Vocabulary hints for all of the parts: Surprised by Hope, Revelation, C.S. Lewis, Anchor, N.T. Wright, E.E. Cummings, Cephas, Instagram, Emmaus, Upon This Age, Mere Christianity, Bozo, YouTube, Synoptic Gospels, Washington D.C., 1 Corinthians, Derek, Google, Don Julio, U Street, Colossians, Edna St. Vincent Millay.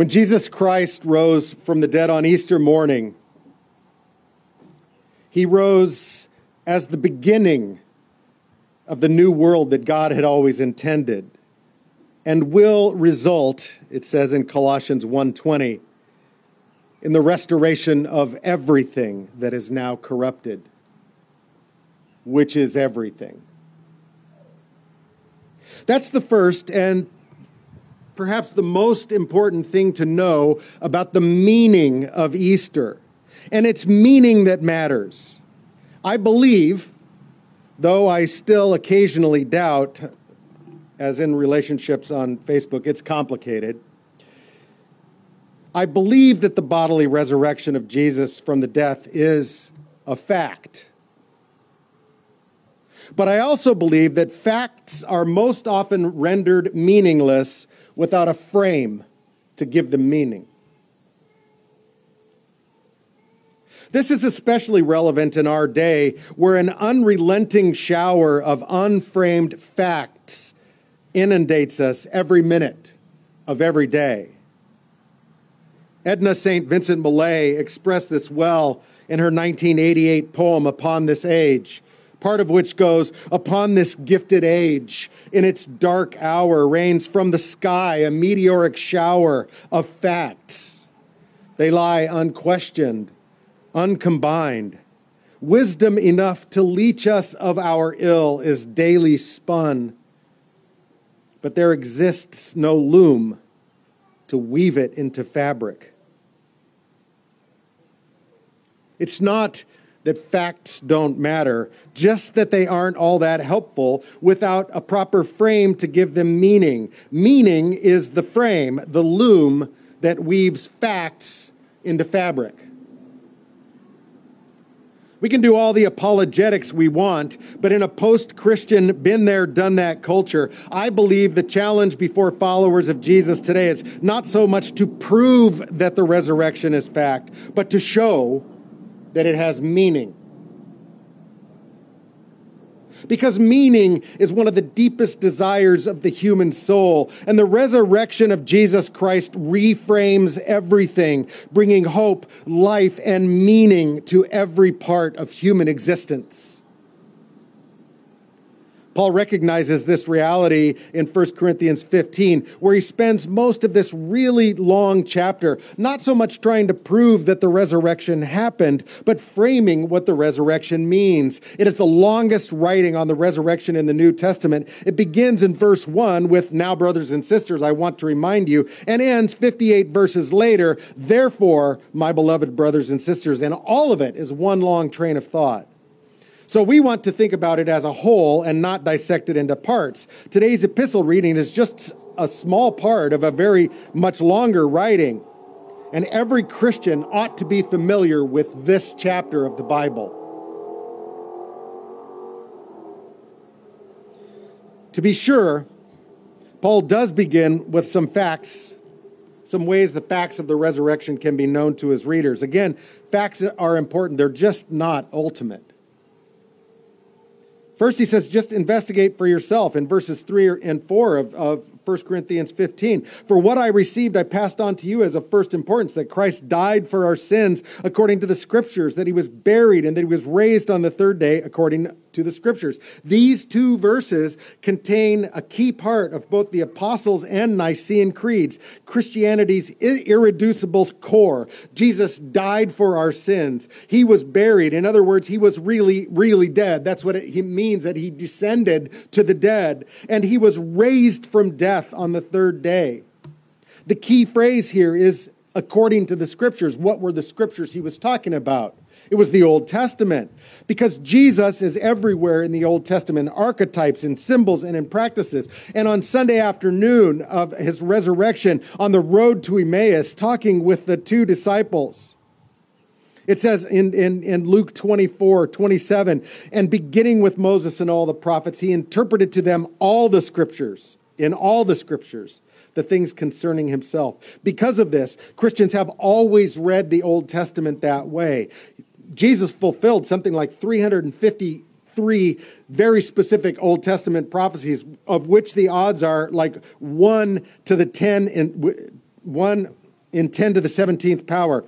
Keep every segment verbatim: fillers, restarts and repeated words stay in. When Jesus Christ rose from the dead on Easter morning, he rose as the beginning of the new world that God had always intended and will result, it says in Colossians one twenty, in the restoration of everything that is now corrupted, which is everything. That's the first and perhaps the most important thing to know about the meaning of Easter. And it's meaning that matters. I believe, though I still occasionally doubt, as in relationships on Facebook, it's complicated. I believe that the bodily resurrection of Jesus from the death is a fact. But I also believe that facts are most often rendered meaningless without a frame to give them meaning. This is especially relevant in our day, where an unrelenting shower of unframed facts inundates us every minute of every day. Edna Saint Vincent Millay expressed this well in her nineteen eighty-eight poem, Upon This Age, part of which goes, "Upon this gifted age, in its dark hour, rains from the sky a meteoric shower of facts. They lie unquestioned, uncombined. Wisdom enough to leach us of our ill is daily spun, but there exists no loom to weave it into fabric." It's not that facts don't matter, just that they aren't all that helpful without a proper frame to give them meaning. Meaning is the frame, the loom that weaves facts into fabric. We can do all the apologetics we want, but in a post-Christian, been there, done that culture, I believe the challenge before followers of Jesus today is not so much to prove that the resurrection is fact, but to show that it has meaning. Because meaning is one of the deepest desires of the human soul, and the resurrection of Jesus Christ reframes everything, bringing hope, life, and meaning to every part of human existence. Paul recognizes this reality in First Corinthians fifteen, where he spends most of this really long chapter not so much trying to prove that the resurrection happened, but framing what the resurrection means. It is the longest writing on the resurrection in the New Testament. It begins in verse one with, "Now, brothers and sisters, I want to remind you," and ends fifty-eight verses later, "Therefore, my beloved brothers and sisters," and all of it is one long train of thought. So we want to think about it as a whole and not dissect it into parts. Today's epistle reading is just a small part of a very much longer writing, and every Christian ought to be familiar with this chapter of the Bible. To be sure, Paul does begin with some facts, some ways the facts of the resurrection can be known to his readers. Again, facts are important. They're just not ultimate. First, he says, just investigate for yourself in verses three and four of, of First Corinthians fifteen. "For what I received, I passed on to you as of first importance, that Christ died for our sins according to the Scriptures, that he was buried, and that he was raised on the third day according to the Scriptures." These two verses contain a key part of both the Apostles' and Nicene Creeds, Christianity's irreducible core. Jesus died for our sins. He was buried. In other words, he was really, really dead. That's what it means, that he descended to the dead. And he was raised from death on the third day. The key phrase here is according to the Scriptures. What were the Scriptures he was talking about? It was the Old Testament, because Jesus is everywhere in the Old Testament, in archetypes, in symbols, and in practices. And on Sunday afternoon of his resurrection, on the road to Emmaus, talking with the two disciples, it says in, in, in Luke twenty-four twenty-seven, "And beginning with Moses and all the prophets, he interpreted to them all the Scriptures, in all the Scriptures, the things concerning himself." Because of this, Christians have always read the Old Testament that way. Jesus fulfilled something like three hundred fifty-three very specific Old Testament prophecies, of which the odds are like one to the ten in one in ten to the seventeenth power.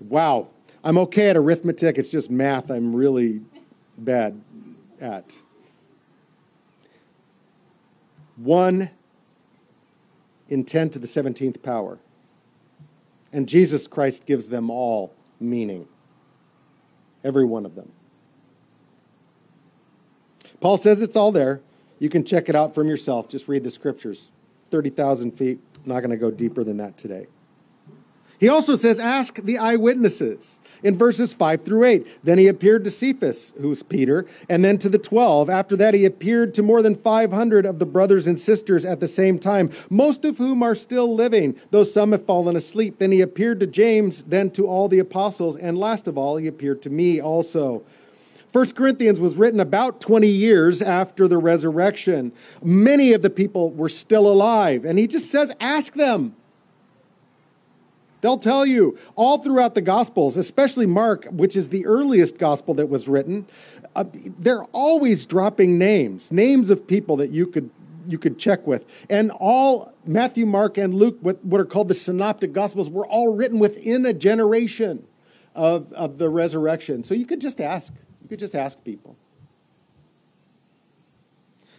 Wow. I'm okay at arithmetic. It's just math I'm really bad at. one in ten to the seventeenth power. And Jesus Christ gives them all meaning. Every one of them. Paul says it's all there. You can check it out from yourself. Just read the scriptures. thirty thousand feet. I'm not going to go deeper than that today. He also says, ask the eyewitnesses in verses five through eight. Then he appeared to Cephas, who's Peter, and then to the twelve. After that, he appeared to more than five hundred of the brothers and sisters at the same time, most of whom are still living, though some have fallen asleep. Then he appeared to James, then to all the apostles, and last of all, he appeared to me also. First Corinthians was written about twenty years after the resurrection. Many of the people were still alive, and he just says, ask them. They'll tell you. All throughout the Gospels, especially Mark, which is the earliest Gospel that was written, uh, they're always dropping names, names of people that you could you could check with. And all Matthew, Mark, and Luke, what, what are called the Synoptic Gospels, were all written within a generation of, of the resurrection. So you could just ask. You could just ask people.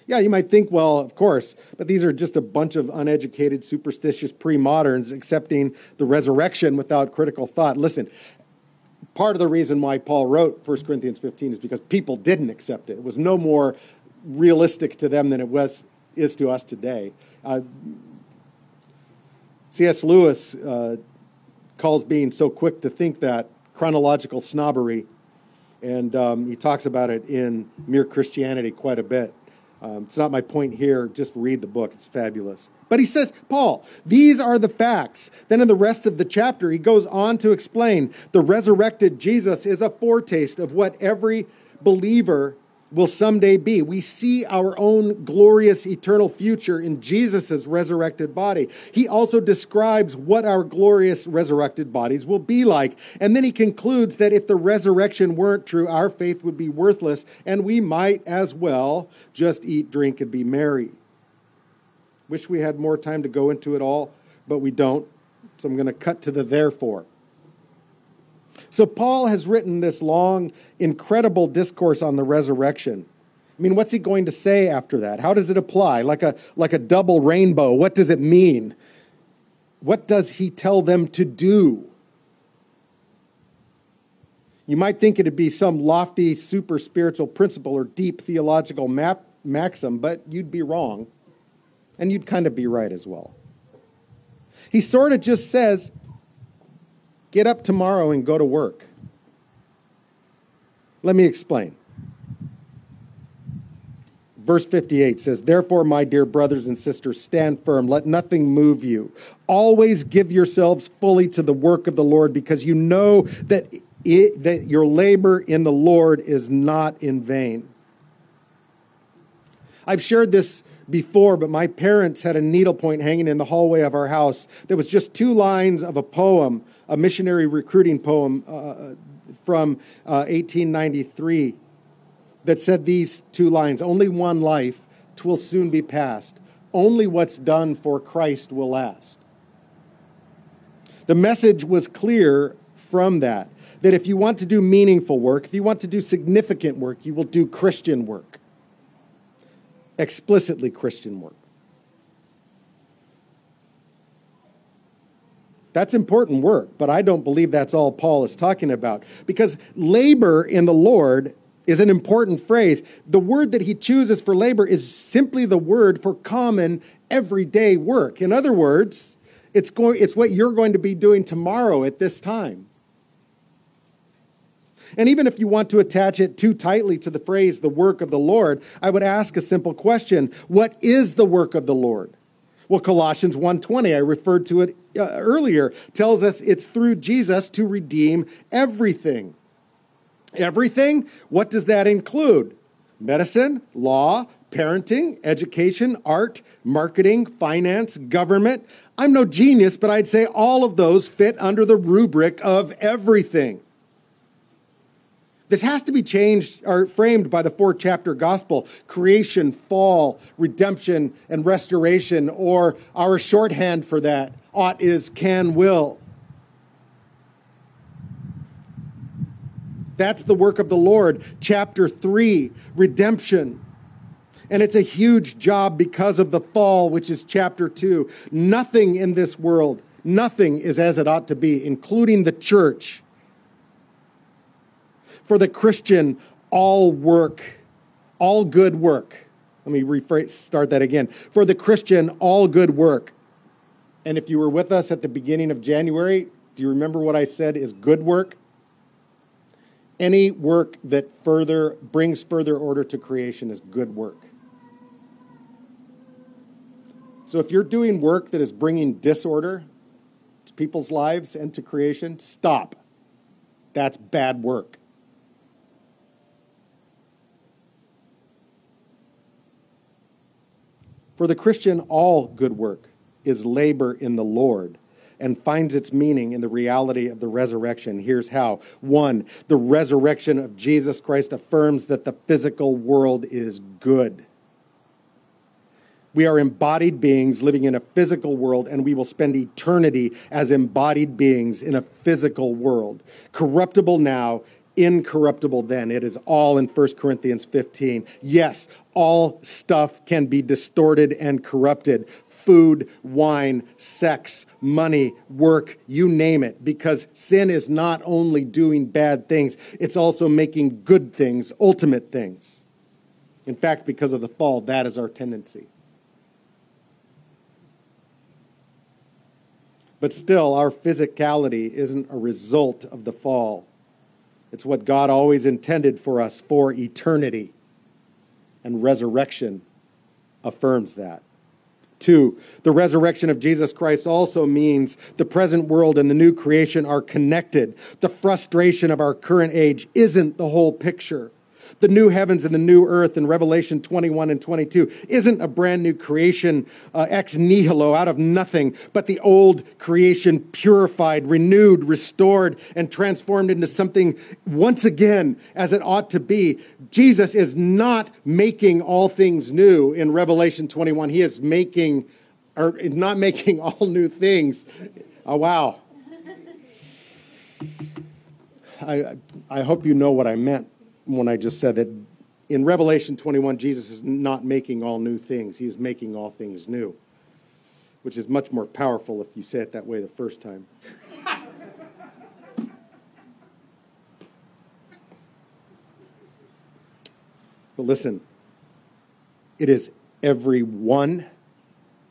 Yeah, you might think, well, of course, but these are just a bunch of uneducated, superstitious pre-moderns accepting the resurrection without critical thought. Listen, part of the reason why Paul wrote First Corinthians fifteen is because people didn't accept it. It was no more realistic to them than it was is to us today. Uh, C S Lewis uh, calls being so quick to think that chronological snobbery, and um, he talks about it in Mere Christianity quite a bit. Um, it's not my point here. Just read the book. It's fabulous. But he says, Paul, these are the facts. Then in the rest of the chapter, he goes on to explain the resurrected Jesus is a foretaste of what every believer will someday be. We see our own glorious eternal future in Jesus' resurrected body. He also describes what our glorious resurrected bodies will be like. And then he concludes that if the resurrection weren't true, our faith would be worthless, and we might as well just eat, drink, and be merry. Wish we had more time to go into it all, but we don't. So I'm going to cut to the therefore. So Paul has written this long, incredible discourse on the resurrection. I mean, what's he going to say after that? How does it apply? Like a, like a double rainbow, what does it mean? What does he tell them to do? You might think it would be some lofty, super spiritual principle or deep theological map, maxim, but you'd be wrong. And you'd kind of be right as well. He sort of just says, get up tomorrow and go to work. Let me explain. Verse fifty-eight says, therefore, my dear brothers and sisters, stand firm. Let nothing move you. Always give yourselves fully to the work of the Lord, because you know that, it, that your labor in the Lord is not in vain. I've shared this before, but my parents had a needlepoint hanging in the hallway of our house. There was just two lines of a poem, a missionary recruiting poem uh, from uh, eighteen ninety-three that said these two lines, only one life, 'twill soon be past. Only what's done for Christ will last. The message was clear from that, that if you want to do meaningful work, if you want to do significant work, you will do Christian work. Explicitly Christian work. That's important work, but I don't believe that's all Paul is talking about, because labor in the Lord is an important phrase. The word that he chooses for labor is simply the word for common everyday work. In other words, it's going, it's what you're going to be doing tomorrow at this time. And even if you want to attach it too tightly to the phrase, the work of the Lord, I would ask a simple question. What is the work of the Lord? Well, Colossians one twenty, I referred to it earlier, tells us it's through Jesus to redeem everything. Everything? What does that include? Medicine, law, parenting, education, art, marketing, finance, government. I'm no genius, but I'd say all of those fit under the rubric of everything. This has to be changed or framed by the four-chapter gospel, creation, fall, redemption, and restoration, or our shorthand for that, ought is, can, will. That's the work of the Lord. Chapter three, redemption. And it's a huge job because of the fall, which is chapter two. Nothing in this world, nothing is as it ought to be, including the church. For the Christian, all work, all good work. Let me rephrase, start that again. For the Christian, all good work. And if you were with us at the beginning of January, do you remember what I said is good work? Any work that further brings further order to creation is good work. So if you're doing work that is bringing disorder to people's lives and to creation, stop. That's bad work. For the Christian, all good work is labor in the Lord and finds its meaning in the reality of the resurrection. Here's how. One, the resurrection of Jesus Christ affirms that the physical world is good. We are embodied beings living in a physical world, and we will spend eternity as embodied beings in a physical world. Corruptible now, incorruptible then. It is all in First Corinthians fifteen. Yes, all stuff can be distorted and corrupted. Food, wine, sex, money, work, you name it. Because sin is not only doing bad things, it's also making good things, ultimate things. In fact, because of the fall, that is our tendency. But still, our physicality isn't a result of the fall. It's what God always intended for us for eternity. And resurrection affirms that. Two, the resurrection of Jesus Christ also means the present world and the new creation are connected. The frustration of our current age isn't the whole picture. The new heavens and the new earth in Revelation twenty-one and twenty-two isn't a brand new creation uh, ex nihilo out of nothing, but the old creation purified, renewed, restored, and transformed into something once again as it ought to be. Jesus is not making all things new in Revelation twenty-one. He is making, or not making all new things. Oh, wow. I, I hope you know what I meant when I just said that in Revelation twenty-one, Jesus is not making all new things. He is making all things new, which is much more powerful if you say it that way the first time. But listen, it is every one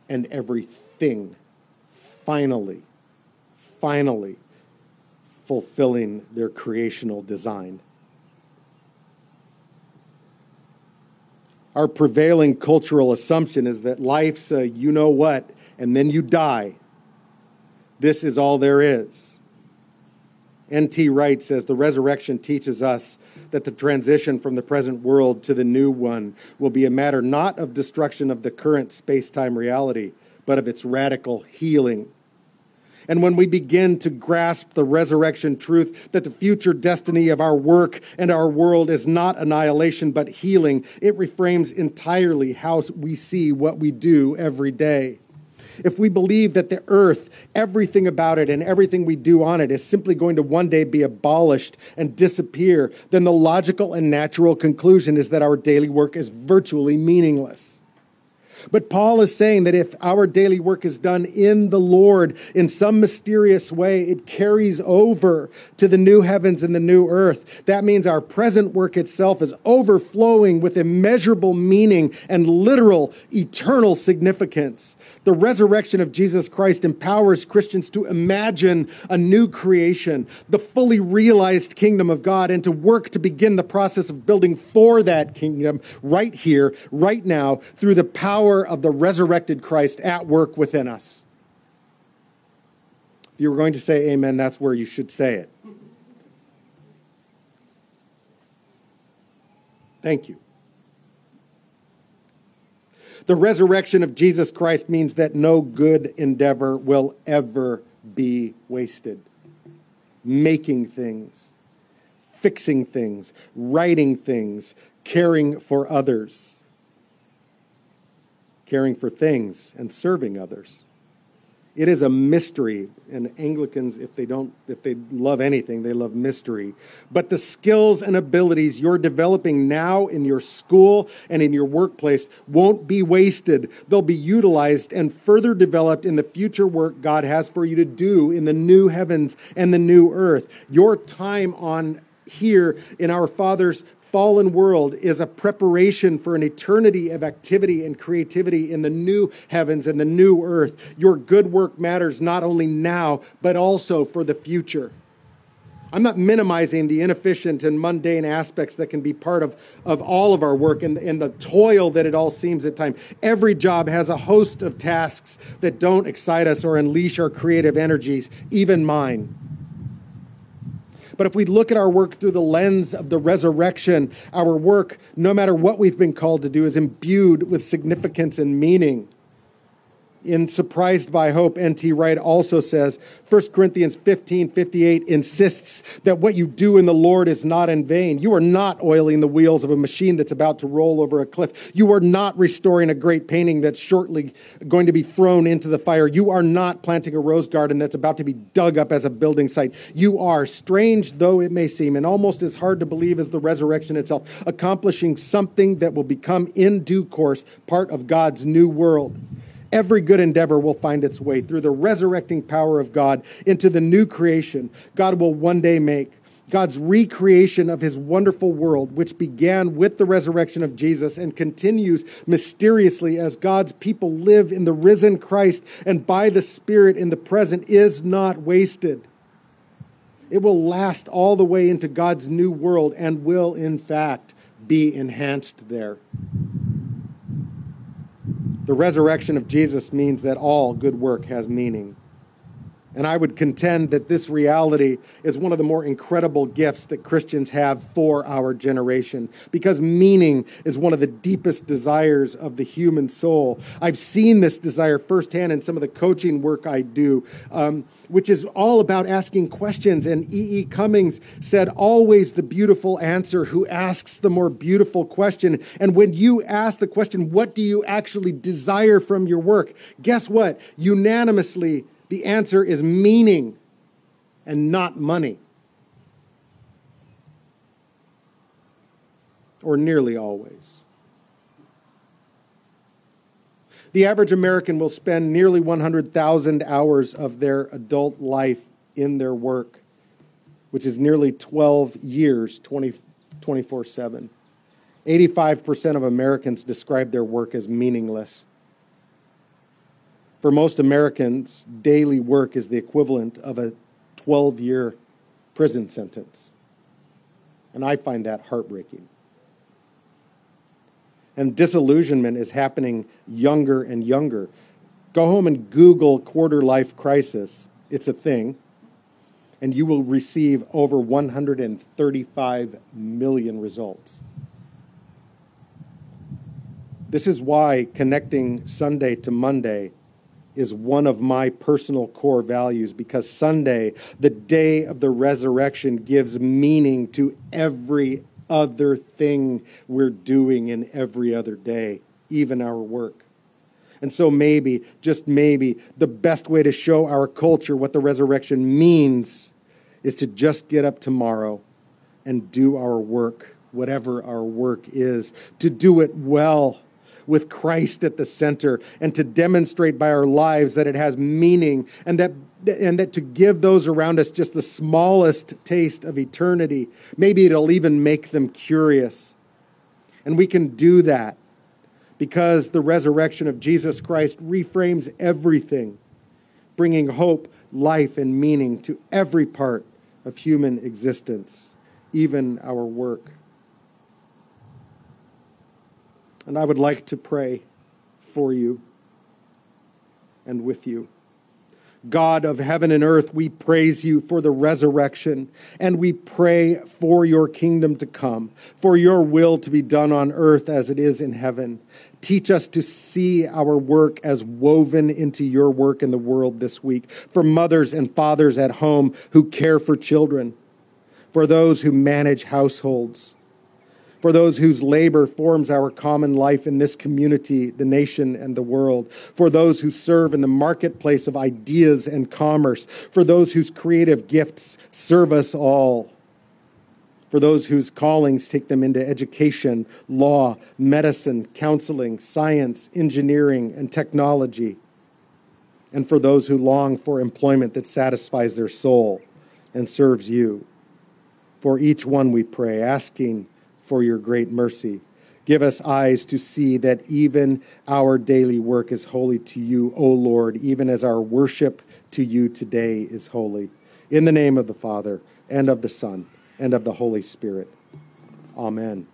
and everything finally, finally fulfilling their creational design. Our prevailing cultural assumption is that life's a you-know-what, and then you die. This is all there is. N T Wright says the resurrection teaches us that the transition from the present world to the new one will be a matter not of destruction of the current space-time reality, but of its radical healing. And when we begin to grasp the resurrection truth that the future destiny of our work and our world is not annihilation but healing, it reframes entirely how we see what we do every day. If we believe that the earth, everything about it and everything we do on it is simply going to one day be abolished and disappear, then the logical and natural conclusion is that our daily work is virtually meaningless. But Paul is saying that if our daily work is done in the Lord in some mysterious way, it carries over to the new heavens and the new earth. That means our present work itself is overflowing with immeasurable meaning and literal eternal significance. The resurrection of Jesus Christ empowers Christians to imagine a new creation, the fully realized kingdom of God, and to work to begin the process of building for that kingdom right here, right now, through the power of the resurrected Christ at work within us. If you were going to say amen, that's where you should say it. Thank you. The resurrection of Jesus Christ means that no good endeavor will ever be wasted. Making things, fixing things, righting things, caring for others. Caring for things and serving others It is a mystery, and Anglicans, if they don't, if they love anything, they love mystery. But the skills and abilities you're developing now in your school and in your workplace won't be wasted. They'll be utilized and further developed in the future work God has for you to do in the new heavens and the new earth. Your time on here in our Father's fallen world is a preparation for an eternity of activity and creativity in the new heavens and the new earth. Your good work matters not only now, but also for the future. I'm not minimizing the inefficient and mundane aspects that can be part of, of all of our work and, and the toil that it all seems at times. Every job has a host of tasks that don't excite us or unleash our creative energies, even mine. But if we look at our work through the lens of the resurrection, our work, no matter what we've been called to do, is imbued with significance and meaning. In Surprised by Hope, N T Wright also says, First Corinthians fifteen fifty-eight insists that what you do in the Lord is not in vain. You are not oiling the wheels of a machine that's about to roll over a cliff. You are not restoring a great painting that's shortly going to be thrown into the fire. You are not planting a rose garden that's about to be dug up as a building site. You are, strange though it may seem, and almost as hard to believe as the resurrection itself, accomplishing something that will become in due course part of God's new world. Every good endeavor will find its way through the resurrecting power of God into the new creation God will one day make. God's recreation of his wonderful world, which began with the resurrection of Jesus and continues mysteriously as God's people live in the risen Christ and by the Spirit in the present, is not wasted. It will last all the way into God's new world and will, in fact, be enhanced there. The resurrection of Jesus means that all good work has meaning. And I would contend that this reality is one of the more incredible gifts that Christians have for our generation, because meaning is one of the deepest desires of the human soul. I've seen this desire firsthand in some of the coaching work I do, um, which is all about asking questions. And E E Cummings said, always the beautiful answer who asks the more beautiful question. And when you ask the question, what do you actually desire from your work? Guess what? Unanimously, the answer is meaning and not money. Or nearly always. The average American will spend nearly one hundred thousand hours of their adult life in their work, which is nearly twelve years, twenty-four seven. eighty-five percent of Americans describe their work as meaningless. For most Americans, daily work is the equivalent of a twelve-year prison sentence. And I find that heartbreaking. And disillusionment is happening younger and younger. Go home and Google quarter-life crisis. It's a thing. And you will receive over one hundred thirty-five million results. This is why connecting Sunday to Monday is one of my personal core values, because Sunday, the day of the resurrection, gives meaning to every other thing we're doing in every other day, even our work. And so maybe, just maybe, the best way to show our culture what the resurrection means is to just get up tomorrow and do our work, whatever our work is, to do it well, with Christ at the center, and to demonstrate by our lives that it has meaning, and that and that to give those around us just the smallest taste of eternity. Maybe it'll even make them curious. And we can do that because the resurrection of Jesus Christ reframes everything, bringing hope, life, and meaning to every part of human existence, even our work. And I would like to pray for you and with you. God of heaven and earth, we praise you for the resurrection, and we pray for your kingdom to come, for your will to be done on earth as it is in heaven. Teach us to see our work as woven into your work in the world this week, for mothers and fathers at home who care for children, for those who manage households, for those whose labor forms our common life in this community, the nation, and the world, for those who serve in the marketplace of ideas and commerce, for those whose creative gifts serve us all, for those whose callings take them into education, law, medicine, counseling, science, engineering, and technology, and for those who long for employment that satisfies their soul and serves you. For each one we pray, asking for your great mercy. Give us eyes to see that even our daily work is holy to you, O Lord, even as our worship to you today is holy. In the name of the Father, and of the Son, and of the Holy Spirit. Amen.